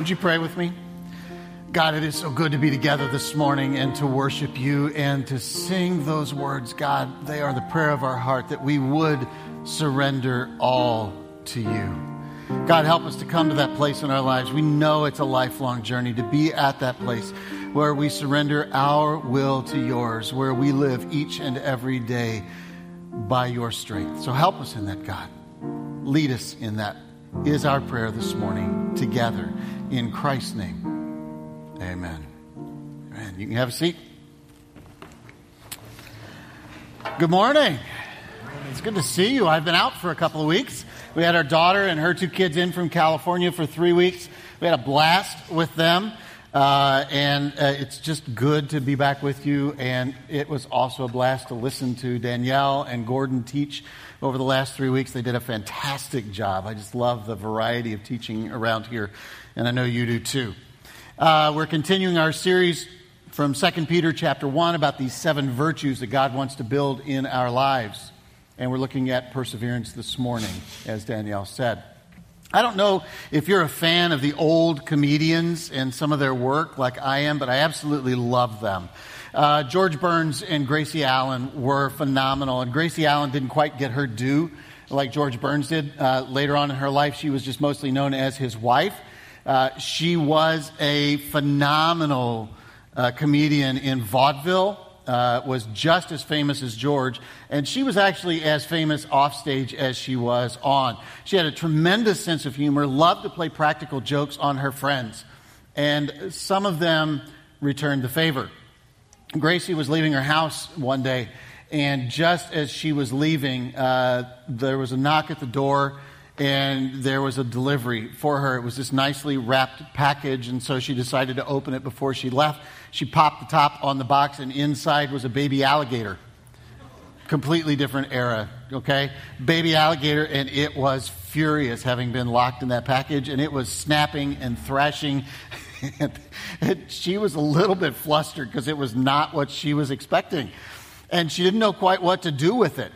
Would you pray with me? God, it is so good to be together this morning and to worship you and to sing those words. God, they are the prayer of our heart, that we would surrender all to you. God, help us to come to that place in our lives. We know it's a lifelong journey to be at that place where we surrender our will to yours, where we live each and every day by your strength. So help us in that, God. Lead us in that is our prayer this morning together in Christ's name. Amen. And you can have a seat. Good morning. It's good to see you. I've been out for a couple of weeks. We had our daughter and her two kids in from California for 3 weeks. We had a blast with them. And it's just good to be back with you. And it was also a blast to listen to Danielle and Gordon teach over the last 3 weeks. They did a fantastic job. I just love the variety of teaching around here. And I know you do too. We're continuing our series from 2 Peter chapter 1 about these 7 virtues that God wants to build in our lives. And we're looking at perseverance this morning, as Danielle said. I don't know if you're a fan of the old comedians and some of their work like I am, but I absolutely love them. George Burns and Gracie Allen were phenomenal, and Gracie Allen didn't quite get her due like George Burns did. Later on in her life, she was just mostly known as his wife. She was a phenomenal comedian in vaudeville, was just as famous as George, and she was actually as famous offstage as she was on. She had a tremendous sense of humor, loved to play practical jokes on her friends, and some of them returned the favor. Gracie was leaving her house one day, and just as she was leaving, there was a knock at the door. And there was a delivery for her. It was this nicely wrapped package, and so she decided to open it before she left. She popped the top on the box, and inside was a baby alligator. Completely different era, okay? Baby alligator, and it was furious having been locked in that package, and it was snapping and thrashing. And she was a little bit flustered because it was not what she was expecting. And she didn't know quite what to do with it.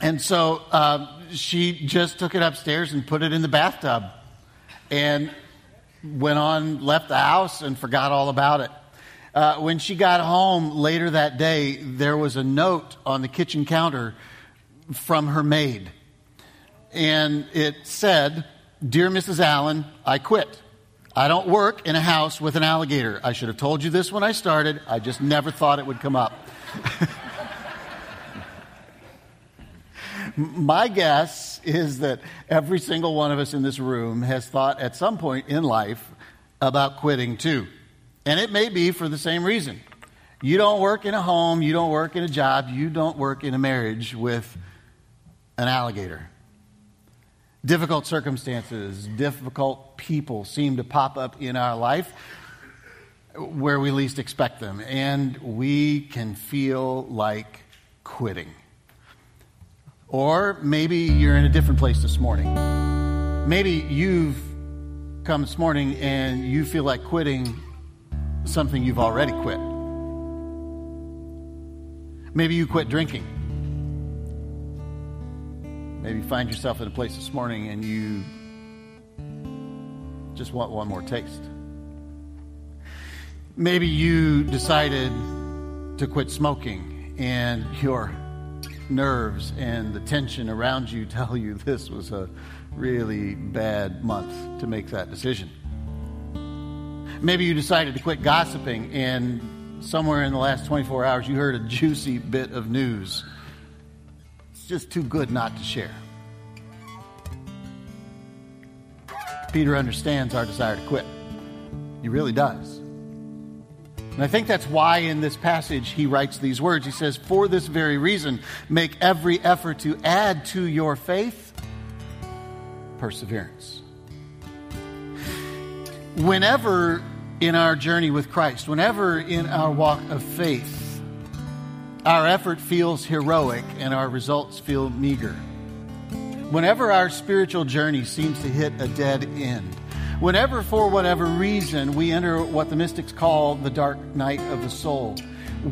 And so she just took it upstairs and put it in the bathtub and left the house and forgot all about it. When she got home later that day, there was a note on the kitchen counter from her maid. And it said, "Dear Mrs. Allen, I quit. I don't work in a house with an alligator. I should have told you this when I started. I just never thought it would come up." My guess is that every single one of us in this room has thought at some point in life about quitting too. And it may be for the same reason. You don't work in a home, you don't work in a job, you don't work in a marriage with an alligator. Difficult circumstances, difficult people seem to pop up in our life where we least expect them. And we can feel like quitting. Or maybe you're in a different place this morning. Maybe you've come this morning and you feel like quitting something you've already quit. Maybe you quit drinking. Maybe you find yourself in a place this morning and you just want one more taste. Maybe you decided to quit smoking and your nerves and the tension around you tell you this was a really bad month to make that decision. Maybe you decided to quit gossiping, and somewhere in the last 24 hours you heard a juicy bit of news. It's just too good not to share. Peter understands our desire to quit. He really does. And I think that's why in this passage he writes these words. He says, "For this very reason, make every effort to add to your faith perseverance." Whenever in our journey with Christ, whenever in our walk of faith, our effort feels heroic and our results feel meager. Whenever our spiritual journey seems to hit a dead end, whenever, for whatever reason, we enter what the mystics call the dark night of the soul,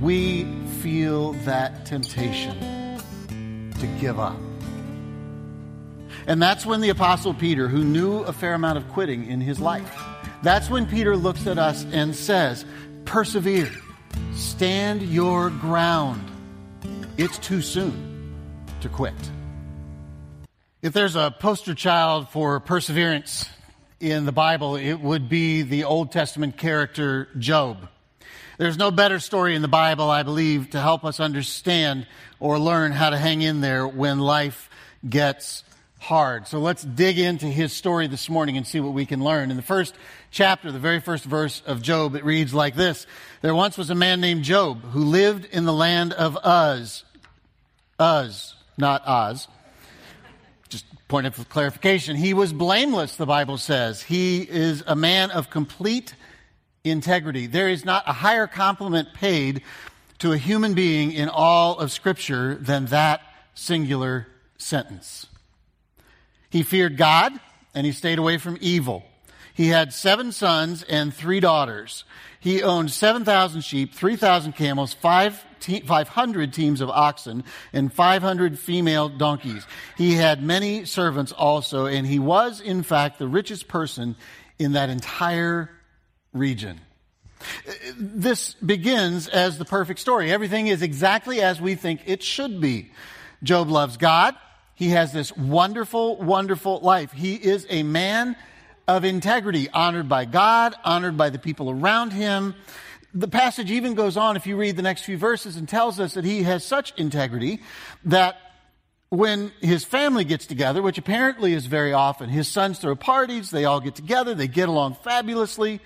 we feel that temptation to give up. And that's when the Apostle Peter, who knew a fair amount of quitting in his life, That's when Peter looks at us and says, persevere, stand your ground. It's too soon to quit. If there's a poster child for perseverance in the Bible, it would be the Old Testament character Job. There's no better story in the Bible, I believe, to help us understand or learn how to hang in there when life gets hard. So let's dig into his story this morning and see what we can learn. In the first chapter, the very first verse of Job, it reads like this. There once was a man named Job who lived in the land of Uz. Uz, not Oz. Just point of clarification. He was blameless, the Bible says. He is a man of complete integrity. There is not a higher compliment paid to a human being in all of Scripture than that singular sentence. He feared God, and he stayed away from evil. He had 7 sons and 3 daughters. He owned 7,000 sheep, 3,000 camels, 500 teams of oxen, and 500 female donkeys. He had many servants also, and he was, in fact, the richest person in that entire region. This begins as the perfect story. Everything is exactly as we think it should be. Job loves God. He has this wonderful, wonderful life. He is a man of integrity, honored by God, honored by the people around him. The passage even goes on, if you read the next few verses, and tells us that he has such integrity that when his family gets together, which apparently is very often, his sons throw parties, they all get together, they get along fabulously,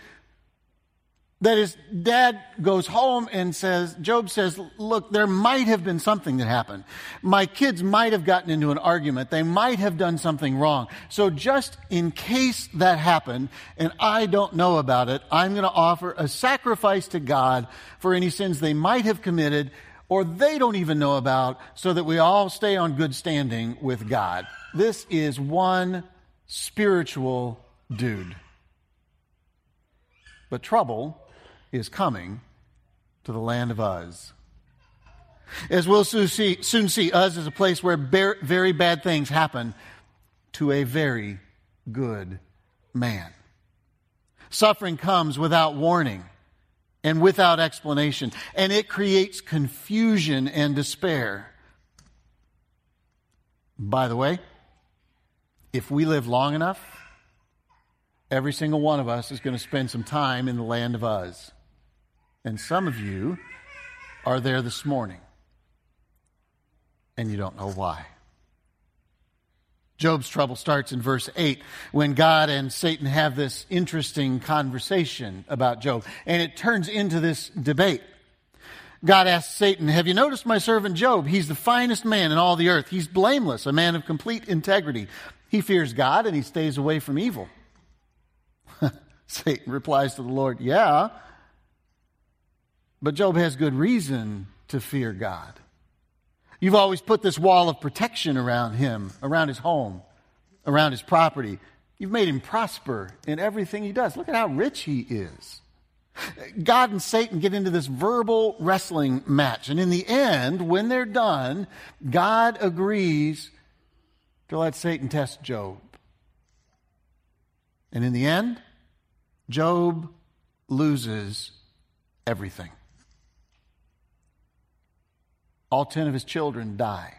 that his dad goes home and says, Job says, look, there might have been something that happened. My kids might have gotten into an argument. They might have done something wrong. So just in case that happened and I don't know about it, I'm going to offer a sacrifice to God for any sins they might have committed or they don't even know about so that we all stay on good standing with God. This is one spiritual dude. But trouble is coming to the land of Uz. As we'll soon see, Uz is a place where very bad things happen to a very good man. Suffering comes without warning and without explanation, and it creates confusion and despair. By the way, if we live long enough, every single one of us is going to spend some time in the land of Uz. And some of you are there this morning, and you don't know why. Job's trouble starts in verse 8 when God and Satan have this interesting conversation about Job, and it turns into this debate. God asks Satan, have you noticed my servant Job? He's the finest man in all the earth. He's blameless, a man of complete integrity. He fears God, and he stays away from evil. Satan replies to the Lord, yeah, but Job has good reason to fear God. You've always put this wall of protection around him, around his home, around his property. You've made him prosper in everything he does. Look at how rich he is. God and Satan get into this verbal wrestling match. And in the end, when they're done, God agrees to let Satan test Job. And in the end, Job loses everything. All 10 of his children die.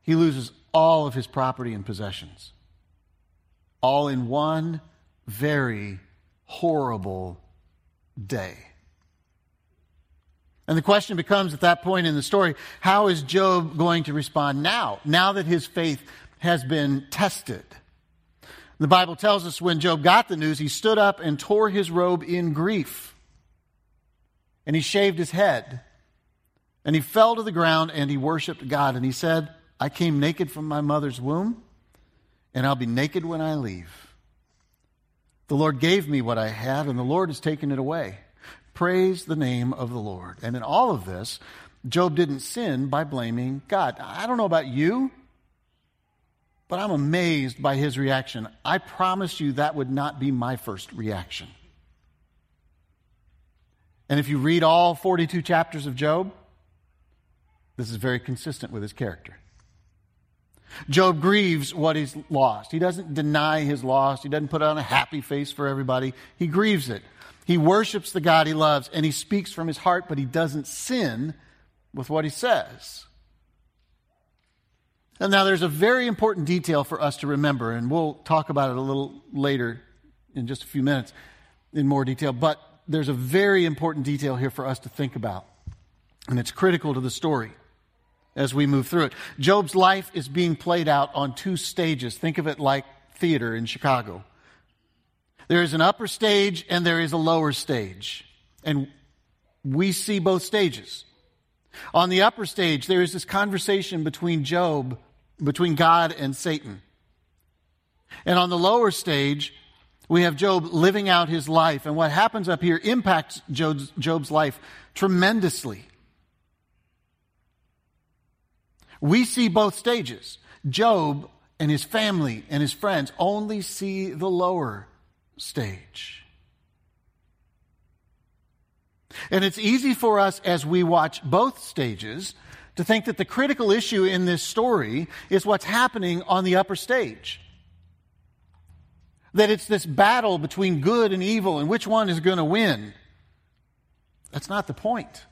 He loses all of his property and possessions. All in one very horrible day. And the question becomes at that point in the story, how is Job going to respond now that his faith has been tested? The Bible tells us when Job got the news, he stood up and tore his robe in grief. And he shaved his head. And he fell to the ground and he worshiped God. And he said, I came naked from my mother's womb, and I'll be naked when I leave. The Lord gave me what I had, and the Lord has taken it away. Praise the name of the Lord. And in all of this, Job didn't sin by blaming God. I don't know about you, but I'm amazed by his reaction. I promise you that would not be my first reaction. And if you read all 42 chapters of Job, this is very consistent with his character. Job grieves what he's lost. He doesn't deny his loss. He doesn't put on a happy face for everybody. He grieves it. He worships the God he loves, and he speaks from his heart, but he doesn't sin with what he says. And now there's a very important detail for us to remember, and we'll talk about it a little later in just a few minutes in more detail, but there's a very important detail here for us to think about, and it's critical to the story as we move through it. Job's life is being played out on two stages. Think of it like theater in Chicago. There is an upper stage and there is a lower stage, and we see both stages. On the upper stage, there is this conversation between God and Satan. And on the lower stage, we have Job living out his life. And what happens up here impacts Job's life tremendously. We see both stages. Job and his family and his friends only see the lower stage. And it's easy for us as we watch both stages to think that the critical issue in this story is what's happening on the upper stage. That it's this battle between good and evil and which one is going to win. That's not the point.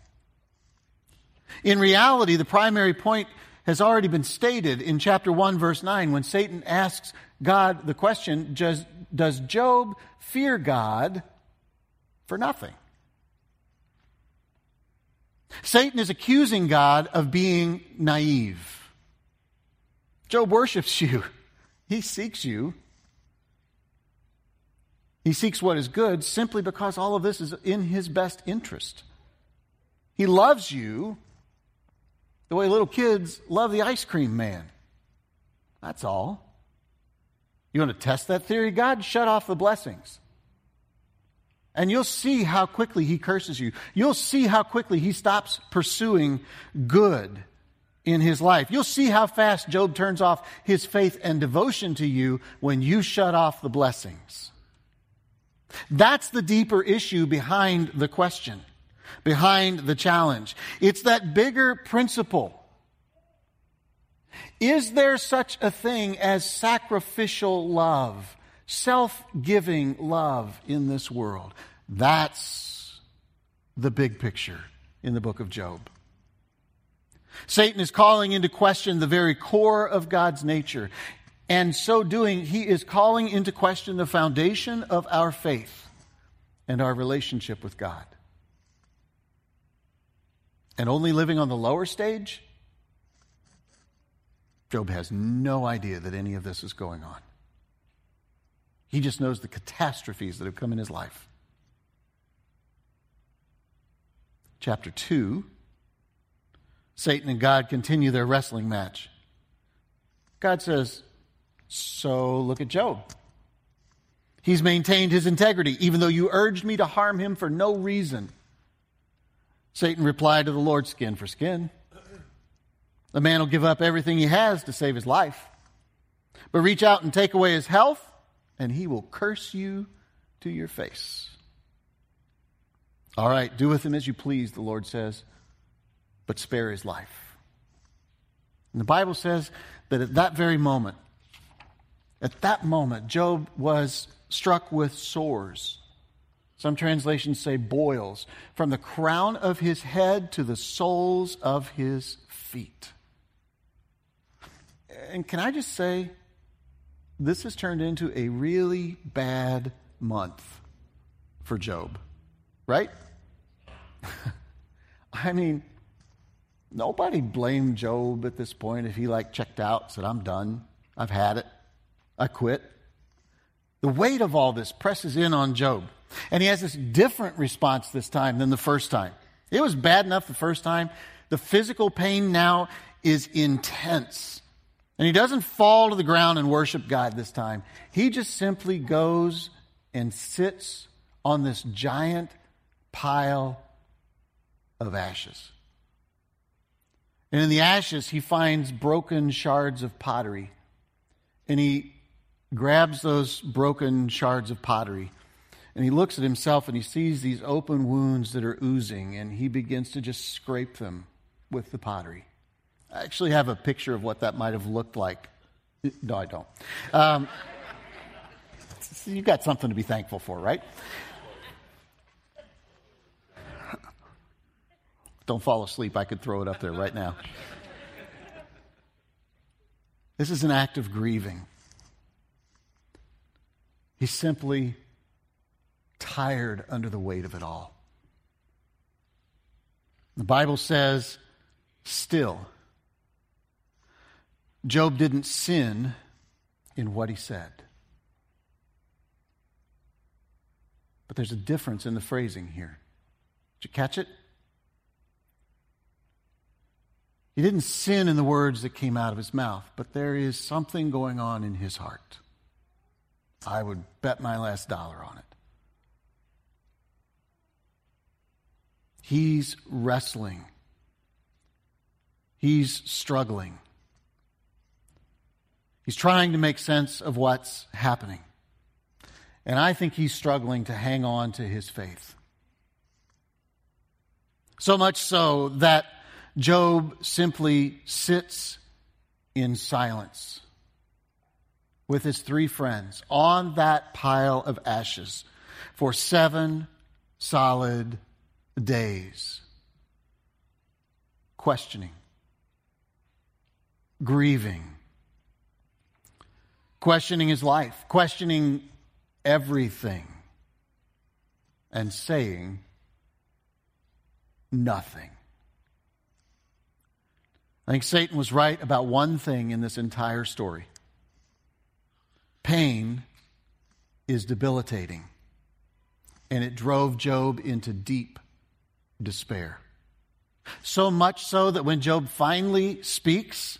In reality, the primary point has already been stated in chapter 1, verse 9, when Satan asks God the question, does Job fear God for nothing? Satan is accusing God of being naive. Job worships you. He seeks you. He seeks what is good simply because all of this is in his best interest. He loves you the way little kids love the ice cream man. That's all. You want to test that theory? God shut off the blessings. And you'll see how quickly he curses you. You'll see how quickly he stops pursuing good in his life. You'll see how fast Job turns off his faith and devotion to you when you shut off the blessings. That's the deeper issue behind the question, behind the challenge. It's that bigger principle. Is there such a thing as sacrificial love? Self-giving love in this world. That's the big picture in the book of Job. Satan is calling into question the very core of God's nature. And so doing, he is calling into question the foundation of our faith and our relationship with God. And only living on the lower stage? Job has no idea that any of this is going on. He just knows the catastrophes that have come in his life. Chapter 2, Satan and God continue their wrestling match. God says, so look at Job. He's maintained his integrity, even though you urged me to harm him for no reason. Satan replied to the Lord, skin for skin. The man will give up everything he has to save his life, but reach out and take away his health, and he will curse you to your face. All right, do with him as you please, the Lord says, but spare his life. And the Bible says that at that very moment, Job was struck with sores. Some translations say boils, from the crown of his head to the soles of his feet. And can I just say, this has turned into a really bad month for Job, right? I mean, nobody blamed Job at this point if he checked out, said, I'm done, I've had it, I quit. The weight of all this presses in on Job, and he has this different response this time than the first time. It was bad enough the first time. The physical pain now is intense. And he doesn't fall to the ground and worship God this time. He just simply goes and sits on this giant pile of ashes. And in the ashes, he finds broken shards of pottery. And he grabs those broken shards of pottery. And he looks at himself and he sees these open wounds that are oozing. And he begins to just scrape them with the pottery. I actually have a picture of what that might have looked like. No, I don't. You've got something to be thankful for, right? Don't fall asleep. I could throw it up there right now. This is an act of grieving. He's simply tired under the weight of it all. The Bible says, still, Job didn't sin in what he said. But there's a difference in the phrasing here. Did you catch it? He didn't sin in the words that came out of his mouth, but there is something going on in his heart. I would bet my last dollar on it. He's wrestling. He's struggling. He's trying to make sense of what's happening. And I think he's struggling to hang on to his faith. So much so that Job simply sits in silence with his three friends on that pile of ashes for 7 solid days, questioning, grieving, questioning his life, questioning everything, and saying nothing. I think Satan was right about one thing in this entire story. Pain is debilitating, and it drove Job into deep despair. So much so that when Job finally speaks,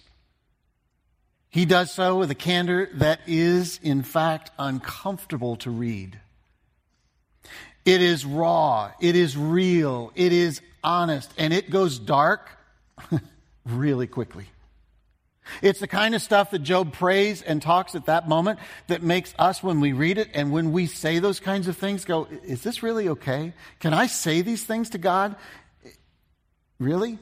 he does so with a candor that is, in fact, uncomfortable to read. It is raw, it is real, it is honest, and it goes dark really quickly. It's the kind of stuff that Job prays and talks at that moment that makes us, when we read it and when we say those kinds of things, go, is this really okay? Can I say these things to God? Really?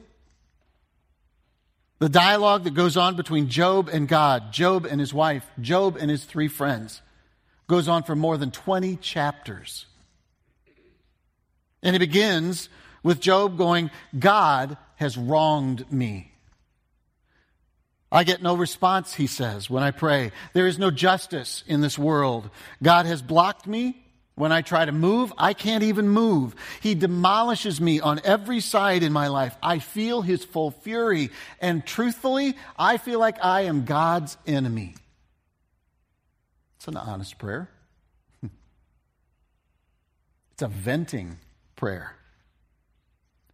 The dialogue that goes on between Job and God, Job and his wife, Job and his three friends, goes on for more than 20 chapters. And it begins with Job going, God has wronged me. I get no response, he says, when I pray. There is no justice in this world. God has blocked me. When I try to move, I can't even move. He demolishes me on every side in my life. I feel his full fury. And truthfully, I feel like I am God's enemy. It's an honest prayer. It's a venting prayer.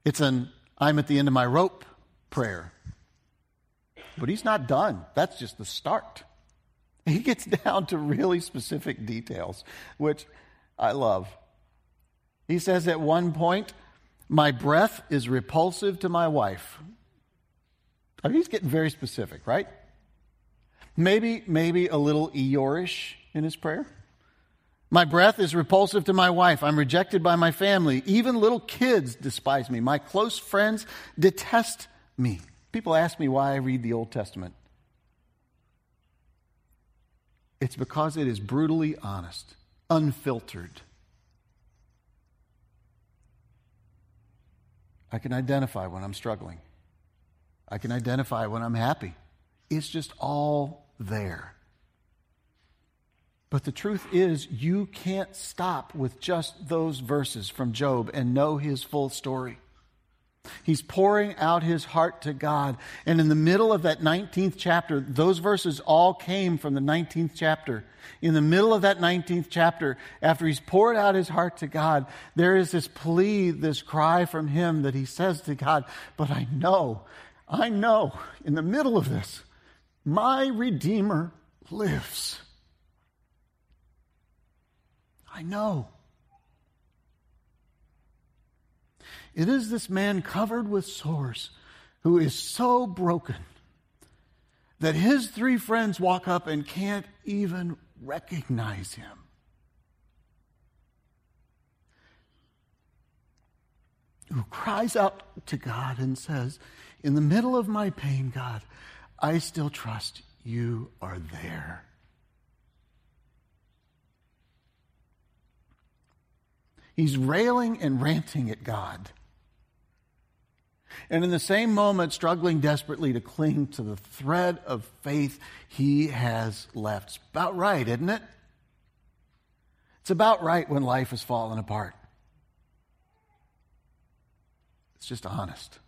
It's an I'm at the end of my rope prayer. But he's not done. That's just the start. He gets down to really specific details, which I love. He says at one point, my breath is repulsive to my wife. I mean, he's getting very specific, right? Maybe a little Eeyore-ish in his prayer. My breath is repulsive to my wife. I'm rejected by my family. Even little kids despise me. My close friends detest me. People ask me why I read the Old Testament. It's because it is brutally honest, unfiltered. I can identify when I'm struggling. I can identify when I'm happy. It's just all there. But the truth is, you can't stop with just those verses from Job and know his full story. He's pouring out his heart to God. And in the middle of that 19th chapter, those verses all came from the 19th chapter. In the middle of that 19th chapter, after he's poured out his heart to God, there is this plea, this cry from him that he says to God, but I know, in the middle of this, my Redeemer lives. I know. It is this man covered with sores who is so broken that his three friends walk up and can't even recognize him. Ooh. who cries out to God and says, in the middle of my pain, God, I still trust you are there. He's railing and ranting at God. And in the same moment, struggling desperately to cling to the thread of faith he has left. It's about right, isn't it? It's about right when life is falling apart. It's just honest.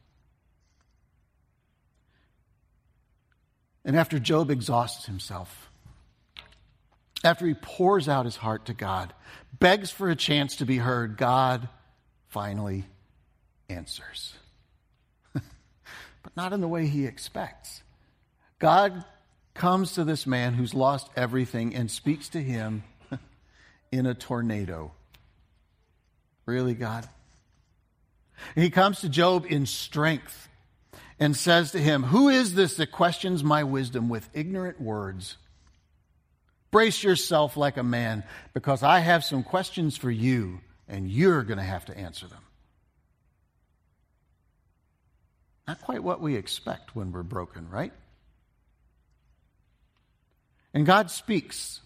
And after Job exhausts himself, after he pours out his heart to God, begs for a chance to be heard, God finally answers. But not in the way he expects. God comes to this man who's lost everything and speaks to him in a tornado. Really, God? He comes to Job in strength and says to him, who is this that questions my wisdom with ignorant words? Brace yourself like a man, because I have some questions for you, and you're going to have to answer them. Not quite what we expect when we're broken, right? And God speaks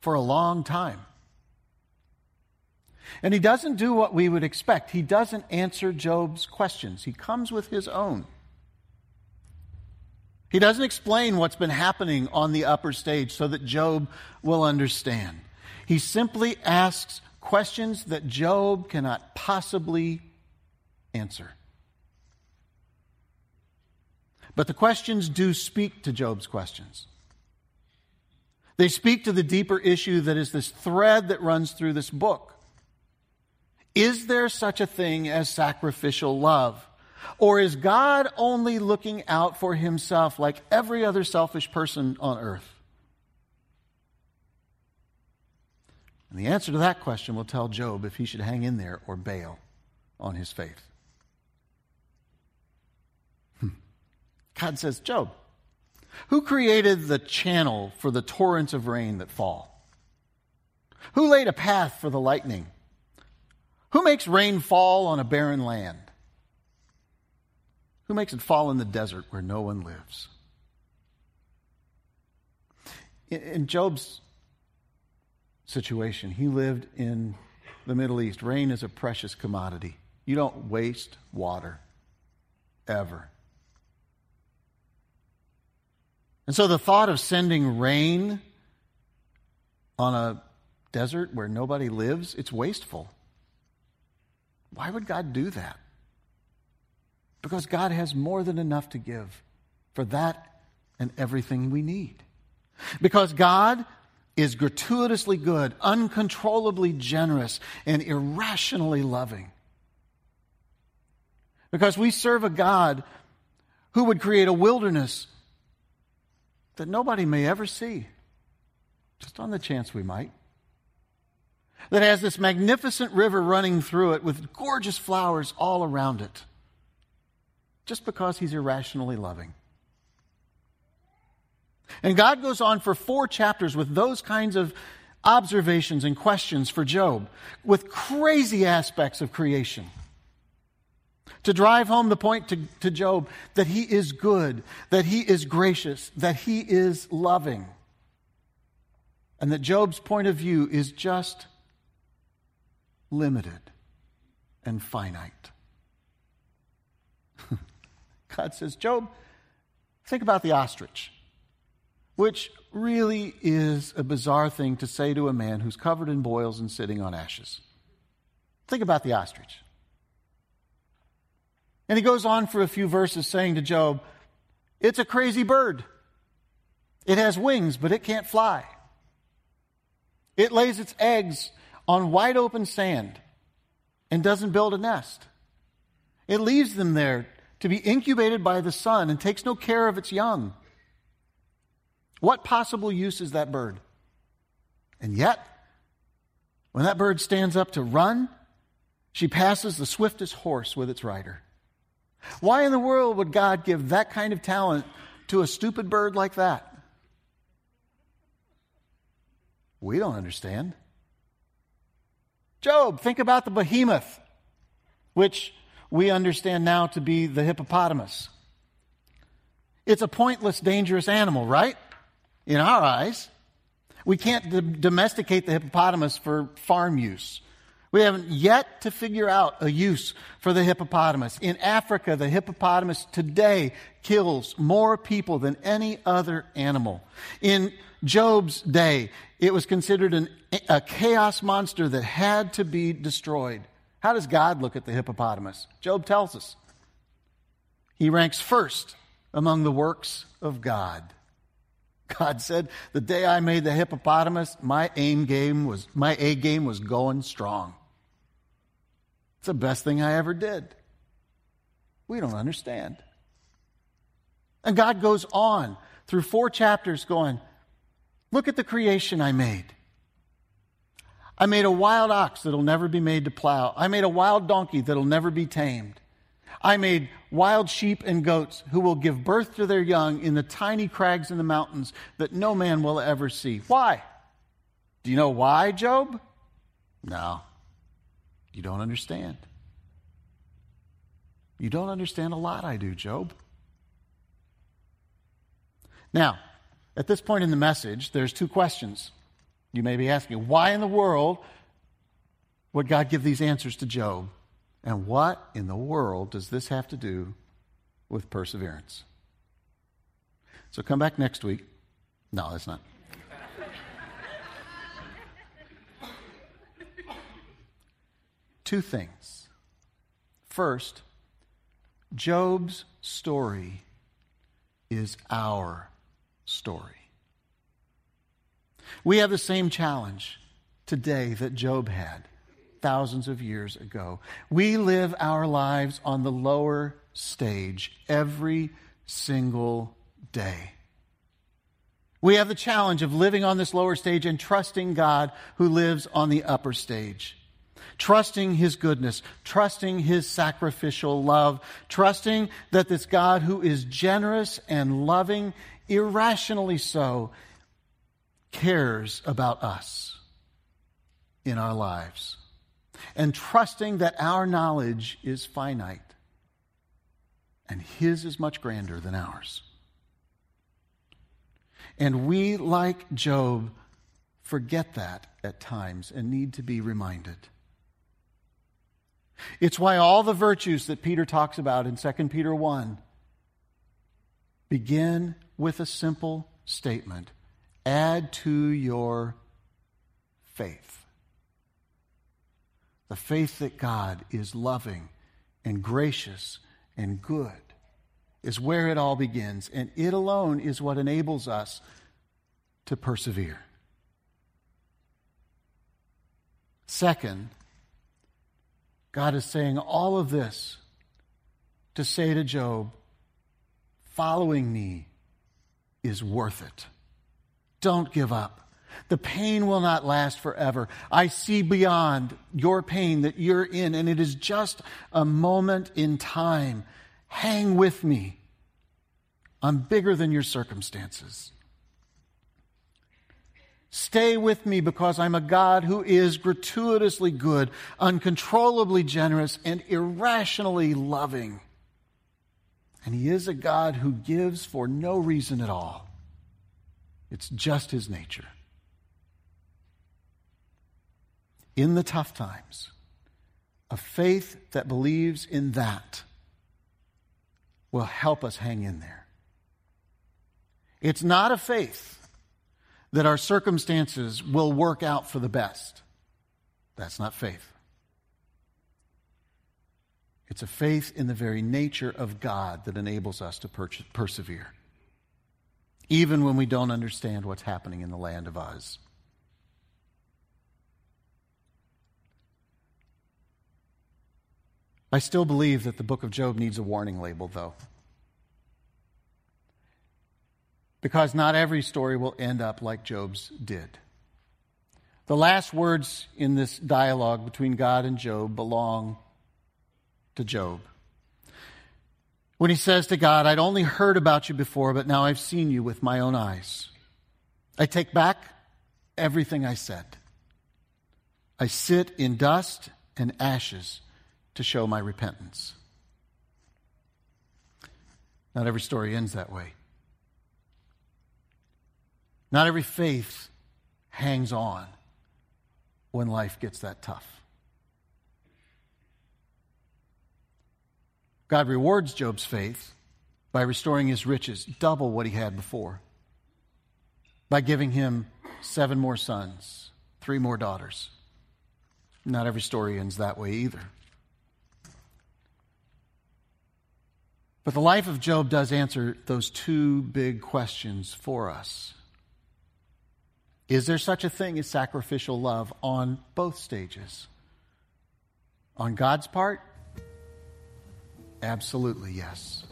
for a long time. And he doesn't do what we would expect. He doesn't answer Job's questions. He comes with his own. He doesn't explain what's been happening on the upper stage so that Job will understand. He simply asks questions that Job cannot possibly answer. But the questions do speak to Job's questions. They speak to the deeper issue that is this thread that runs through this book. Is there such a thing as sacrificial love? Or is God only looking out for himself like every other selfish person on earth? And the answer to that question will tell Job if he should hang in there or bail on his faith. God says, Job, who created the channel for the torrents of rain that fall? Who laid a path for the lightning? Who makes rain fall on a barren land? Who makes it fall in the desert where no one lives? In Job's situation, he lived in the Middle East. Rain is a precious commodity. You don't waste water, ever. And so the thought of sending rain on a desert where nobody lives, it's wasteful. Why would God do that? Because God has more than enough to give for that and everything we need. Because God is gratuitously good, uncontrollably generous, and irrationally loving. Because we serve a God who would create a wilderness that nobody may ever see, just on the chance we might, that has this magnificent river running through it with gorgeous flowers all around it, just because he's irrationally loving. And God goes on for 4 chapters with those kinds of observations and questions for Job, with crazy aspects of creation, to drive home the point to Job that he is good, that he is gracious, that he is loving. And that Job's point of view is just limited and finite. God says, Job, think about the ostrich, which really is a bizarre thing to say to a man who's covered in boils and sitting on ashes. Think about the ostrich. And he goes on for a few verses saying to Job, it's a crazy bird. It has wings, but it can't fly. It lays its eggs on wide open sand and doesn't build a nest. It leaves them there to be incubated by the sun and takes no care of its young. What possible use is that bird? And yet, when that bird stands up to run, she passes the swiftest horse with its rider. Why in the world would God give that kind of talent to a stupid bird like that? We don't understand. Job, think about the behemoth, which we understand now to be the hippopotamus. It's a pointless, dangerous animal, right? In our eyes. We can't domesticate the hippopotamus for farm use. We haven't yet to figure out a use for the hippopotamus. In Africa, the hippopotamus today kills more people than any other animal. In Job's day, it was considered a chaos monster that had to be destroyed. How does God look at the hippopotamus? Job tells us. He ranks first among the works of God. God said, the day I made the hippopotamus, my A game was going strong. It's the best thing I ever did. We don't understand. And God goes on through 4 chapters going, look at the creation I made. I made a wild ox that'll never be made to plow. I made a wild donkey that'll never be tamed. I made wild sheep and goats who will give birth to their young in the tiny crags in the mountains that no man will ever see. Why? Do you know why, Job? No. You don't understand. You don't understand a lot I do, Job. Now, at this point in the message, there's 2 questions you may be asking. Why in the world would God give these answers to Job? And what in the world does this have to do with perseverance? So come back next week. No, that's not. Two things. First, Job's story is our story. We have the same challenge today that Job had thousands of years ago. We live our lives on the lower stage every single day. We have the challenge of living on this lower stage and trusting God who lives on the upper stage. Trusting His goodness, trusting His sacrificial love, trusting that this God who is generous and loving, irrationally so, cares about us in our lives, and trusting that our knowledge is finite and His is much grander than ours. And we, like Job, forget that at times and need to be reminded. It's why all the virtues that Peter talks about in 2 Peter 1 begin with a simple statement: add to your faith. The faith that God is loving and gracious and good is where it all begins, and it alone is what enables us to persevere. Second, God is saying all of this to say to Job, following me is worth it. Don't give up. The pain will not last forever. I see beyond your pain that you're in, and it is just a moment in time. Hang with me. I'm bigger than your circumstances. Stay with me because I'm a God who is gratuitously good, uncontrollably generous, and irrationally loving. And He is a God who gives for no reason at all. It's just His nature. In the tough times, a faith that believes in that will help us hang in there. It's not a faith that our circumstances will work out for the best. That's not faith. It's a faith in the very nature of God that enables us to persevere. Even when we don't understand what's happening in the land of Uz. I still believe that the book of Job needs a warning label, though. Because not every story will end up like Job's did. The last words in this dialogue between God and Job belong to Job. When he says to God, I'd only heard about you before, but now I've seen you with my own eyes. I take back everything I said. I sit in dust and ashes to show my repentance. Not every story ends that way. Not every faith hangs on when life gets that tough. God rewards Job's faith by restoring his riches, double what he had before, by giving him 7 more sons, 3 more daughters. Not every story ends that way either. But the life of Job does answer those 2 big questions for us. Is there such a thing as sacrificial love on both stages? On God's part, absolutely yes.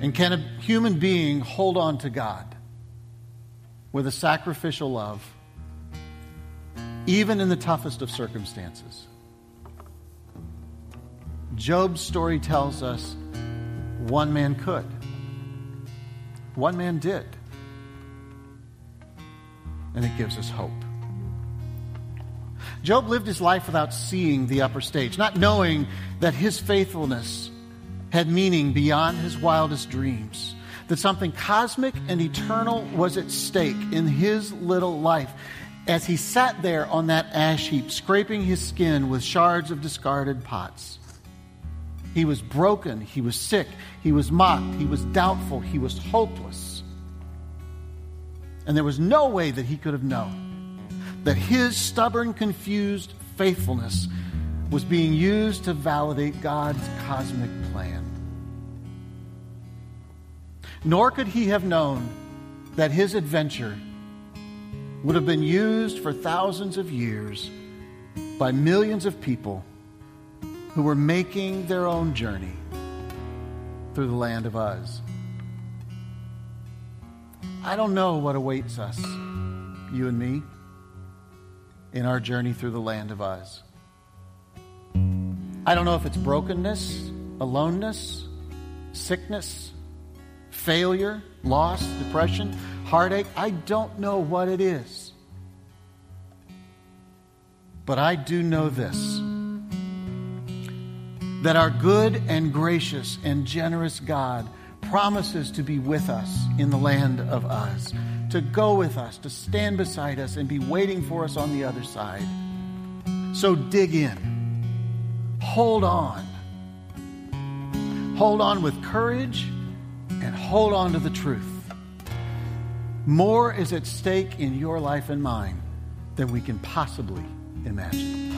And can a human being hold on to God with a sacrificial love, even in the toughest of circumstances? Job's story tells us one man could. One man did. And it gives us hope. Job lived his life without seeing the upper stage, not knowing that his faithfulness had meaning beyond his wildest dreams, that something cosmic and eternal was at stake in his little life as he sat there on that ash heap, scraping his skin with shards of discarded pots. He was broken, he was sick, he was mocked, he was doubtful, he was hopeless. And there was no way that he could have known that his stubborn, confused faithfulness was being used to validate God's cosmic plan. Nor could he have known that his adventure would have been used for thousands of years by millions of people who were making their own journey through the land of Uz. I don't know what awaits us, you and me, in our journey through the land of Uz. I don't know if it's brokenness, aloneness, sickness, failure, loss, depression, heartache. I don't know what it is. But I do know this, that our good and gracious and generous God promises to be with us in the land of Uz, to go with us, to stand beside us and be waiting for us on the other side. So dig in. Hold on. Hold on with courage and hold on to the truth. More is at stake in your life and mine than we can possibly imagine.